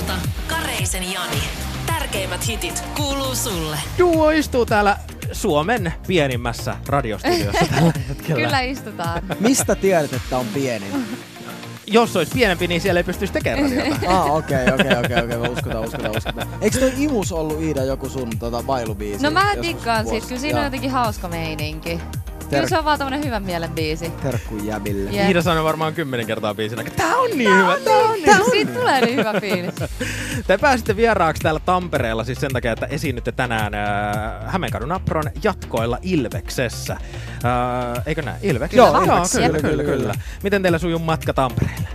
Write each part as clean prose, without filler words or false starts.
ilta. Kareisen Jani. Tärkeimmät hitit kuuluu sulle. Duo istuu täällä Suomen pienimmässä radiostudiossa tällä hetkellä. Kyllä istutaan. Mistä tiedät, että on pienin? Jos olisi pienempi, niin siellä ei pystyisi tekemään radiota. Okei. Uskotaan. Eikö toi Imus ollut, Iida, joku sun bailubiisi? No mä tikkaan siitä, kyllä siinä on jotenkin hauska meininki. Kyllä se on vaan tommonen hyvän mielen biisi. Terkku jäbille. Yeah. Iida sanoi varmaan 10 kertaa biisinä, että tää on niin hyvä. Siitä tulee niin hyvä fiilis. Te pääsitte vieraaksi täällä Tampereella siis sen takia, että esiinnytte tänään Hämeenkadun Appron jatkoilla Ilveksessä. Eikö näin? Ilveksessä? Joo, kyllä. Miten teillä sujuu matka Tampereelle?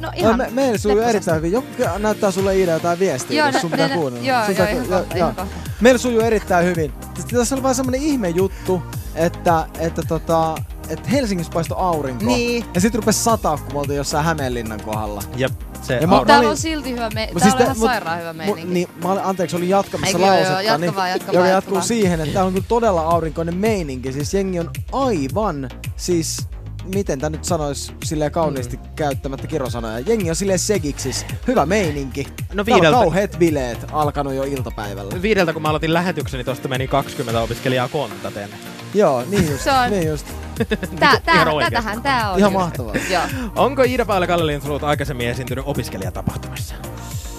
No ihan. Meillä sujuu erittäin hyvin. Joku näyttää sulle, Iida, jotain viestiä, jos sun pitää kuunnella. Joo, meillä sujuu erittäin hyvin. Tässä on vaan semmonen ihme juttu, että Helsingissä paistoi aurinko. Niin. Ja sit rupes sataa, kun me oltiin jossain Hämeenlinnan kohdalla. Jep. Täällä on silti hyvä meininki. Täällä on ihan sairaan hyvä meininki. Niin, anteeksi, olin jatkamassa lausetta. Joka jatkuu siihen, että täällä on kyllä todella aurinkoinen meininki. Siis jengi on aivan, siis miten tää nyt sanois silleen kauniisti käyttämättä kirosanoja. Jengi on silleen segiksis. Hyvä meininki. No täällä on kauheet bileet alkanut jo iltapäivällä. 5:00, kun mä aloitin lähetyksen, niin tosta meni 20 opiskelijaa kontaten. Joo, niin just. Tätähän tää on. Ihan mahtavaa. Onko Ida Paul ja Kalle Lindroth aikaisemmin esiintynyt opiskelijatapahtumissa?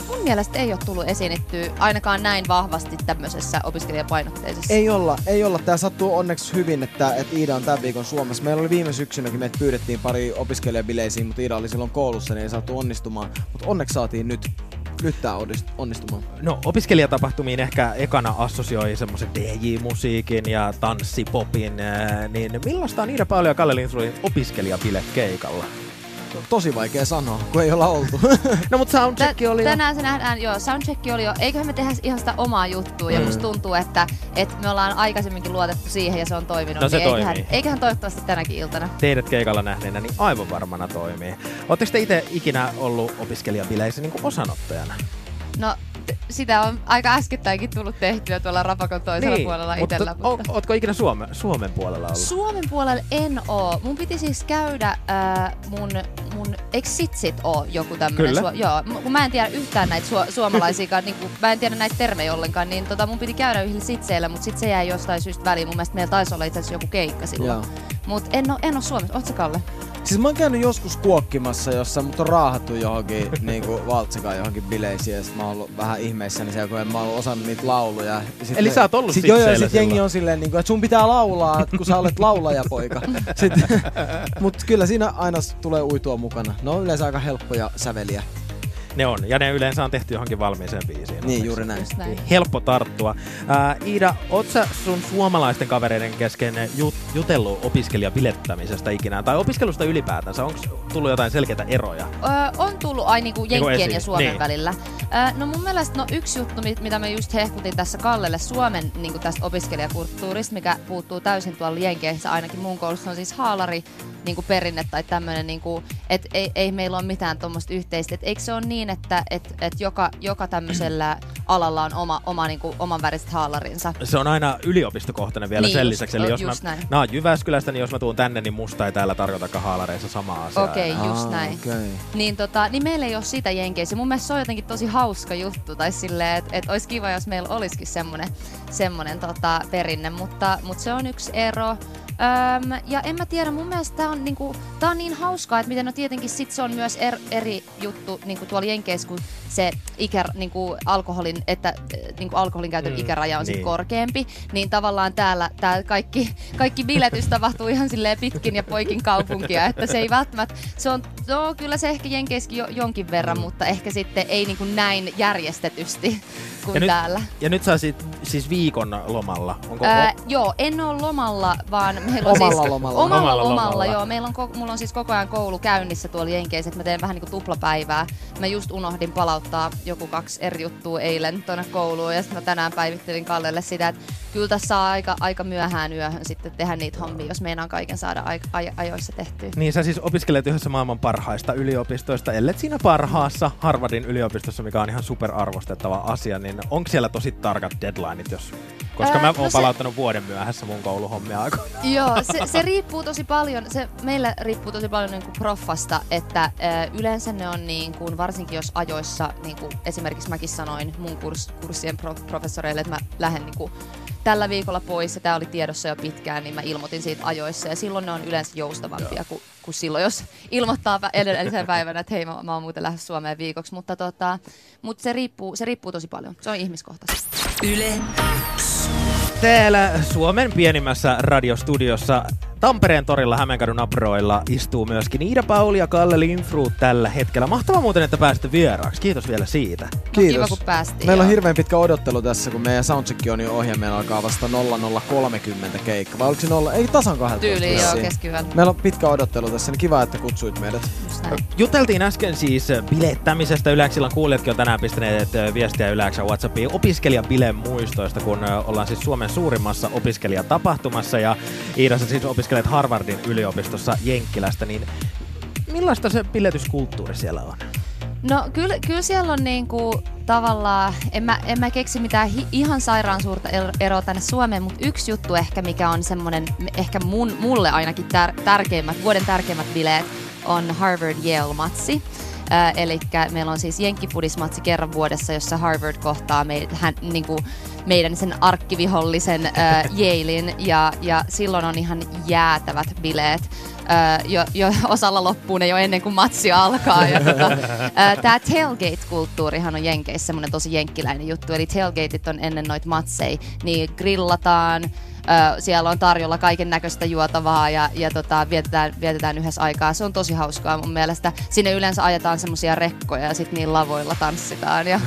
Mun mielestä ei ole tullut esiinittyä ainakaan näin vahvasti tämmöisessä opiskelijapainotteisessa. Ei olla. Tää sattuu onneksi hyvin, että Ida on tämän viikon Suomessa. Meillä oli viime syksynäkin, meitä pyydettiin pari opiskelijabileisiin, mutta Ida oli silloin koulussa, niin ei saatu onnistumaan. Mutta onneksi saatiin nyt. Nyt tää onnistumaan. No, opiskelijatapahtumiin ehkä ekana assosioi semmoisen DJ-musiikin ja tanssipopin, niin millaista on Ida Paul ja Kalle Lindrothin opiskelijabilekeikalla? Tosi vaikea sanoa, kun ei olla oltu. No, mutta soundcheck oli jo. Tänään se nähdään, joo, soundcheck oli jo. Eiköhän me tehdä ihan sitä omaa juttua, ja musta tuntuu, että me ollaan aikaisemminkin luotettu siihen, ja se on toiminut. No, se niin toimii. Eiköhän toivottavasti tänäkin iltana. Teidät keikalla nähneenä, niin aivan varmana toimii. Oletteko te itse ikinä ollut opiskelijabileissä niin kuin osanottajana? No, sitä on aika äskettäinkin tullut tehtyä tuolla Rapakon toisella puolella itsellä. Mutta ootko ikinä Suomen puolella ollut? Suomen puolella en oo. Mun piti siis käydä mun eikö Sitsit oo joku tämmönen? Joo, kun mä en tiedä yhtään näitä suomalaisiakaan, niin kun, mä en tiedä näitä termejä ollenkaan, niin mun piti käydä yhdellä Sitseillä, mutta sit se jäi jostain syystä väliin. Mun mielestä meillä taisi olla itse asiassa joku keikka silloin. Mut en oo Suomessa. Ootko sä, Kalle? Siis mä oon käynyt joskus kuokkimassa, jossa mut on raahattu johonkin niinku valtsikaan johonkin bileisiin, ja sit mä oon ollut vähän ihmeissäni siellä, kun en mä oon osannut niitä lauluja. Eli sä oot ollut Sitseillä silloin? Joo, sit jengi on silleen niinku, että sun pitää laulaa, kun sä olet laulajapoika. Mut kyllä siinä aina tulee uitua mukana. Ne on yleensä aika helppoja säveliä. Ne on, ja ne yleensä on tehty johonkin valmiiseen biisiin. Niin, juuri näin. Helppo tarttua. Ida, oot sä sun suomalaisten kavereiden kesken jutellut opiskelijabilettämisestä ikinä? Tai opiskelusta ylipäätänsä? Onko tullut jotain selkeitä eroja? On tullut niinku jenkkien ja Suomen välillä. No mun mielestä yksi juttu, mitä me just hehkutin tässä Kallelle Suomen niinku tästä opiskelijakulttuurista, mikä puuttuu täysin tuolla jenkeissä, ainakin mun koulussa on siis haalari niinku perinne tai tämmönen, niinku, että ei meillä ole mitään tuommoista yhteistä. Et eikö se ole niin, että joka tämmöisellä alalla on oman väriset haalarinsa? Se on aina yliopistokohtainen vielä niin, sen lisäksi. Eli jos mä oon Jyväskylästä, niin jos mä tuun tänne, niin musta ei täällä tarjotakaan haalareissa samaa asiaa. Okei, just näin. Okay. Niin meillä ei ole sitä jenkeissä. Mun mielestä se on jotenkin tosi hauska juttu. Tai silleen, että olisi kiva, jos meillä olisikin semmoinen perinne. Mutta se on yksi ero. Ja en mä tiedä, mun mielestä tää on, tää on niin hauskaa, että miten tietenkin sit se on myös eri juttu tuolla jenkeissä, kun se alkoholin käytön ikäraja on sit korkeampi, niin tavallaan täällä tää kaikki biletys tapahtuu ihan silleen pitkin ja poikin kaupunkia, että se ei välttämättä, se on, no kyllä se ehkä jenkeissäkin jonkin verran, mutta ehkä sitten ei näin järjestetysti kuin ja täällä. Nyt sä siis viikon lomalla, onko? Joo, en ole lomalla, vaan meillä on omalla lomalla. Joo, mulla on siis koko ajan koulu käynnissä tuolla jenkeissä, että mä teen vähän tuplapäivää. Mä just unohdin palauttaa joku 2 eri juttua eilen tuonne kouluun, ja sitten mä tänään päivittelin Kallelle sitä, että kyllä tässä saa aika myöhään yöhön sitten tehdä niitä hommia, jos meinaan kaiken saada ajoissa tehtyä. Niin, sä siis opiskelet yhdessä maailman parhaista yliopistoista, ellet siinä parhaassa Harvardin yliopistossa, mikä on ihan superarvostettava asia, niin onko siellä tosi tarkat deadlineit, jos Koska mä oon palauttanut vuoden myöhässä mun kouluhommia aikoinaan. Joo, se riippuu tosi paljon, meillä riippuu tosi paljon niin kuin proffasta, että yleensä ne on niin kuin, varsinkin jos ajoissa, niin kuin esimerkiksi mäkin sanoin mun kurssien professoreille, että mä lähden niin kuin tällä viikolla pois ja tää oli tiedossa jo pitkään, niin mä ilmoitin siitä ajoissa ja silloin ne on yleensä joustavampia kuin silloin, jos ilmoittaa edellisen päivänä, että hei mä oon muuten lähes Suomeen viikoksi, mutta se riippuu tosi paljon, se on ihmiskohtaisesti. Yle. Täällä Suomen pienimmässä radiostudiossa Tampereen torilla Hämeenkadun Approilla istuu myöskin Ida Paul ja Kalle Lindroth tällä hetkellä. Mahtavaa muuten, että pääsitte vieraaksi. Kiitos vielä siitä. Kiitos. No, kiva, kun päästiin. Meillä on hirveän pitkä odottelu tässä, kun meidän soundcheck on jo ohi ja meillä alkaa vasta 00.30 keikka. Vai oliko se 0? Ei, tasan 12. Tyyliin, joo, keskiyöllä. Meillä on pitkä odottelu tässä, niin kiva, että kutsuit meidät. Juteltiin äsken siis bilettämisestä. Yläksillan kuulijatkin on tänään pistäneet viestiä Yläksän WhatsAppiin opiskelijabilemuistoista, kun ollaan siis Suomen suurimmassa opiskelijatapahtumassa ja Iidassa siis opiskelet Harvardin yliopistossa Jenkkilästä, niin millaista se biletyskulttuuri siellä on? No kyllä siellä on niinku tavallaan, en mä keksi mitään ihan sairaan suurta eroa tänne Suomeen, mutta yksi juttu ehkä, mikä on semmoinen, ehkä mulle ainakin tärkeimmät, vuoden tärkeimmät bileet on Harvard-Yale-matsi. Eli meillä on siis jenkkifudismatsi kerran vuodessa, jossa Harvard kohtaa meidän sen arkkivihollisen Yalen ja silloin on ihan jäätävät bileet. Jo osalla loppuu ne jo ennen kuin matsi alkaa. Tämä tailgate-kulttuurihan on Jenkeissä semmoinen tosi jenkkiläinen juttu, eli tailgateit on ennen noita matseja, niin grillataan. Siellä on tarjolla kaiken näköistä juotavaa ja vietetään yhdessä aikaa. Se on tosi hauskaa mun mielestä. Sinne yleensä ajetaan semmosia rekkoja ja sit niin lavoilla tanssitaan ja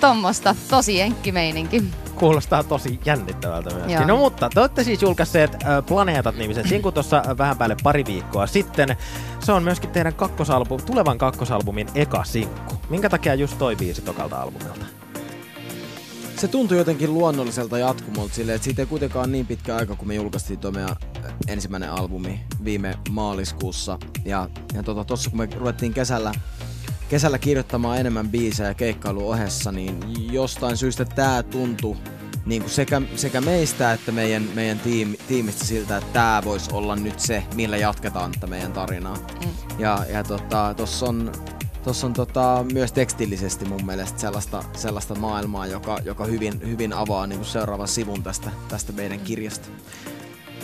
tommosta. Tosi jenkkimeininki. Kuulostaa tosi jännittävältä myöskin. Joo. No mutta te olette siis julkaisseet Planeetat-nimisen sinkun tuossa vähän päälle pari viikkoa sitten. Se on myöskin teidän tulevan kakkosalbumin eka sinkku. Minkä takia just toi biisi tokalta albumilta? Se tuntui jotenkin luonnolliselta jatkumolta silleen, että siitä ei kuitenkaan niin pitkä aika, kun me julkaistiin tuo meidän ensimmäinen albumi viime maaliskuussa. Ja tossa kun me ruvettiin kesällä kirjoittamaan enemmän biisejä keikkailun ohessa, niin jostain syystä tää tuntui niin kuin sekä meistä että meidän tiimistä siltä, että tää voisi olla nyt se, millä jatketaan tätä meidän tarinaa. Ja Tuossa on myös tekstillisesti mun mielestä sellaista maailmaa, joka hyvin avaa niin kuin seuraavan sivun tästä meidän kirjasta.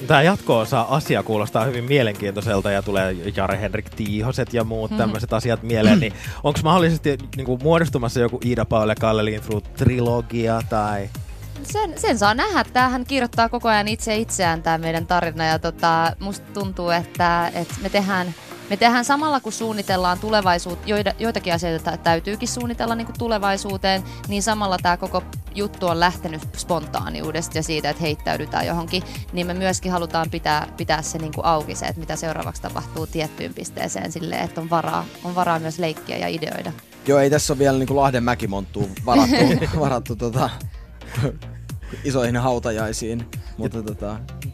Tämä jatko-osa asia kuulostaa hyvin mielenkiintoiselta ja tulee Jare-Henrik Tiihoset ja muut tämmöiset asiat mieleen. Niin onko mahdollisesti niin kuin muodostumassa joku Ida Paul ja Kalle Lindroth-trilogia tai... Sen saa nähdä. Tämähän kirjoittaa koko ajan itseään tämä meidän tarina ja musta tuntuu, että me tehdään samalla, kun suunnitellaan tulevaisuutta, joitakin asioita täytyykin suunnitella niin kuin tulevaisuuteen, niin samalla tämä koko juttu on lähtenyt spontaaniudesta ja siitä, että heittäydytään johonkin, niin me myöskin halutaan pitää se niin kuin auki se, että mitä seuraavaksi tapahtuu tiettyyn pisteeseen silleen, että on varaa myös leikkiä ja ideoida. Joo, ei tässä ole vielä niin kuin Lahdenmäkimonttuun varattu isoihin hautajaisiin, mutta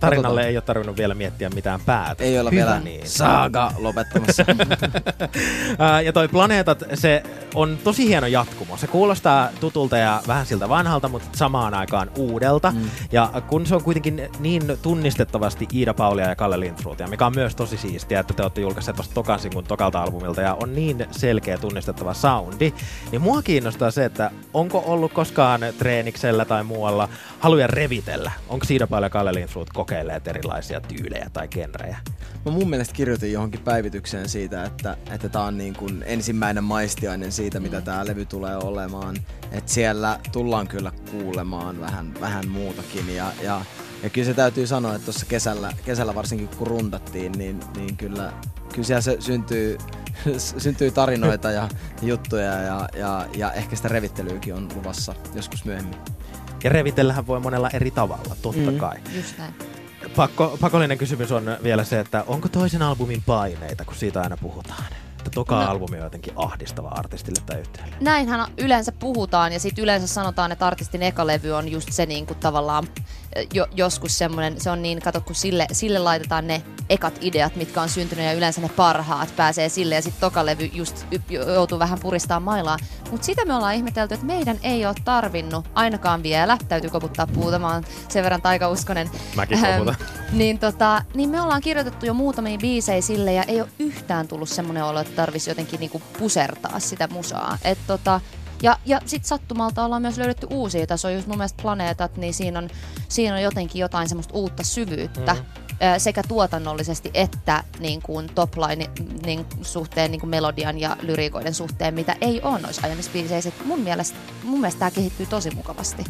Tarinalle ei ole tarvinnut vielä miettiä mitään päätä. Ei olla vielä niin. Saaga lopettamassa. Ja toi Planeetat, se on tosi hieno jatkumo. Se kuulostaa tutulta ja vähän siltä vanhalta, mutta samaan aikaan uudelta. Ja kun se on kuitenkin niin tunnistettavasti Ida Paulia ja Kalle Lindrothia, mikä on myös tosi siistiä, että te olette julkaisseet tuosta tokan sinkun tokalta albumilta ja on niin selkeä tunnistettava soundi, niin mua kiinnostaa se, että onko ollut koskaan treeniksellä tai muualla haluja revitellä? Onko Ida Paul ja Kalle Lindroth kokeilleet erilaisia tyylejä tai genrejä? Mä mun mielestä kirjoitin johonkin päivitykseen siitä, että tää on niin kuin ensimmäinen maistiainen siitä, mitä tää levy tulee olemaan. Että siellä tullaan kyllä kuulemaan vähän muutakin. Ja kyllä se täytyy sanoa, että tuossa kesällä varsinkin kun rundattiin, niin kyllä siellä se syntyy tarinoita ja juttuja ja ehkä sitä revittelyykin on luvassa joskus myöhemmin. Ja revitellähän voi monella eri tavalla, totta kai. Just näin. Pakollinen kysymys on vielä se, että onko toisen albumin paineita, kun siitä aina puhutaan? Että albumi on jotenkin ahdistava artistille tai yhtiölle. Näinhän yleensä puhutaan ja sitten yleensä sanotaan, että artistin eka levy on just se niinku tavallaan joskus semmoinen, se on niin, kato kun sille laitetaan ne ekat ideat, mitkä on syntynyt ja yleensä ne parhaat pääsee sille ja sitten toka levy just joutuu vähän puristamaan mailaa. Mutta sitä me ollaan ihmetelty, että meidän ei ole tarvinnut ainakaan vielä, täytyy koputtaa puuta, mä oon sen verran taikauskonen. Mäkin koputan. Niin me ollaan kirjoitettu jo muutamia biisejä sille ja ei ole yhtään tullut semmoinen olo, että tarvisi jotenkin niinku pusertaa sitä musaa. Et ja sit sattumalta ollaan myös löydetty uusia. Tässä on just mun mielestä Planeetat, niin siinä on jotenkin jotain semmoista uutta syvyyttä. Sekä tuotannollisesti että niin kuin topline niin suhteen, niin kuin melodian ja lyriikoiden suhteen, mitä ei ole noissa aiemmissa biiseissä. Mun mielestä tää kehittyy tosi mukavasti.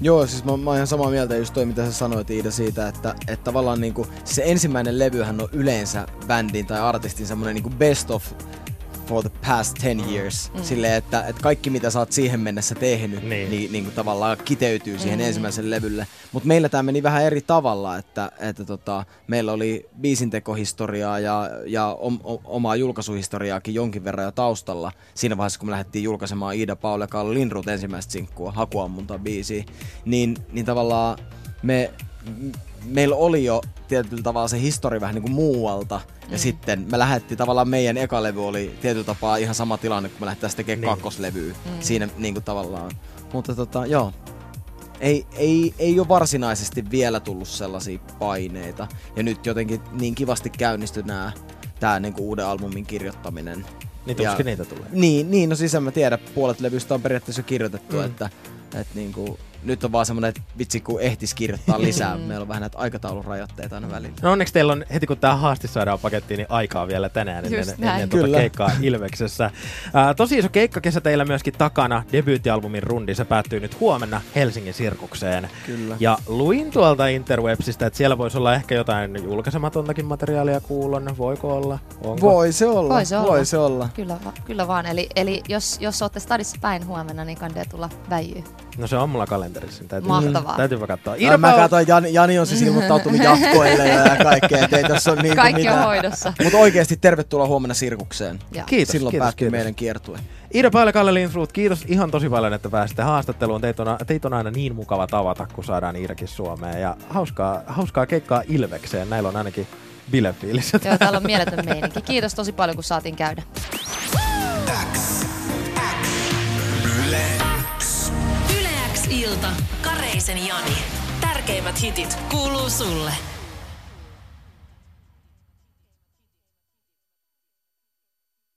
Joo, siis mä oon ihan samaa mieltä just toi, mitä sä sanoit Iida siitä, että tavallaan niin kuin se ensimmäinen levyhän on yleensä bändin tai artistin semmoinen niin kuin best of for the past 10 years. Silleen, että kaikki mitä sä oot siihen mennessä tehnyt, niin kuin tavallaan kiteytyy siihen ensimmäiselle levylle. Mutta meillä tämä meni vähän eri tavalla, että meillä oli biisintekohistoriaa ja omaa julkaisuhistoriaakin jonkin verran jo taustalla. Siinä vaiheessa, kun me lähdettiin julkaisemaan Ida Paul ja Kalle Lindroth ensimmäistä sinkkua, Hakuammuntaa biisiä, niin tavallaan meillä oli jo tietyllä tavalla se histori vähän niin kuin muualta. Ja sitten me lähdettiin, tavallaan meidän eka levy oli tietyllä tapaa ihan sama tilanne, kun me lähdetään tekemään kakkoslevyä siinä niin kuin tavallaan. Mutta joo, ei ole varsinaisesti vielä tullut sellaisia paineita. Ja nyt jotenkin niin kivasti käynnistyi tämä niin kuin uuden albumin kirjoittaminen. Niin tuskin niitä tulee. Niin, no siis en mä tiedä, puolet levystä on periaatteessa kirjoitettu, että niin kuin nyt on vaan semmoinen, että vitsi kun ehtis kirjoittaa lisää. Meillä on vähän näitä aikataulurajoitteita aina välillä. No onneksi teillä on heti kun tämä haaste saadaan pakettiin, niin aikaa vielä tänään ennen keikkaa Ilveksessä. Tosi iso keikkakesä teillä myöskin takana. Debyyttialbumin rundi, se päättyy nyt huomenna Helsingin Sirkukseen. Kyllä. Ja luin tuolta interwebsistä, että siellä voisi olla ehkä jotain julkaisematontakin materiaalia kuulon. Voiko olla? Onko? Voi se olla. Kyllä vaan. Eli jos olette stadissa päin huomenna, niin kannattaa tulla väijyyn. No se on mulla kalenterissa. Täytyypä katsoa. Mä katsoin, Jani on siis ilmoittautunut jatkoille ja kaikkea. Kaikki on hoidossa. Mutta oikeasti tervetuloa huomenna Sirkukseen. Ja. Kiitos. Silloin päättyy meidän kiertue. Ida Paul ja Kalle Lindroth, kiitos ihan tosi paljon, että pääsitte haastatteluun. Teitä on aina niin mukava tavata, kun saadaan Iidakin Suomeen. Ja hauskaa keikkaa Ilvekseen. Näillä on ainakin bilefiilissä. Joo, täällä on mieletön meininki. Kiitos tosi paljon, kun saatiin käydä. Ilta, Kareisen Jani. Tärkeimmät hitit kuuluu sulle.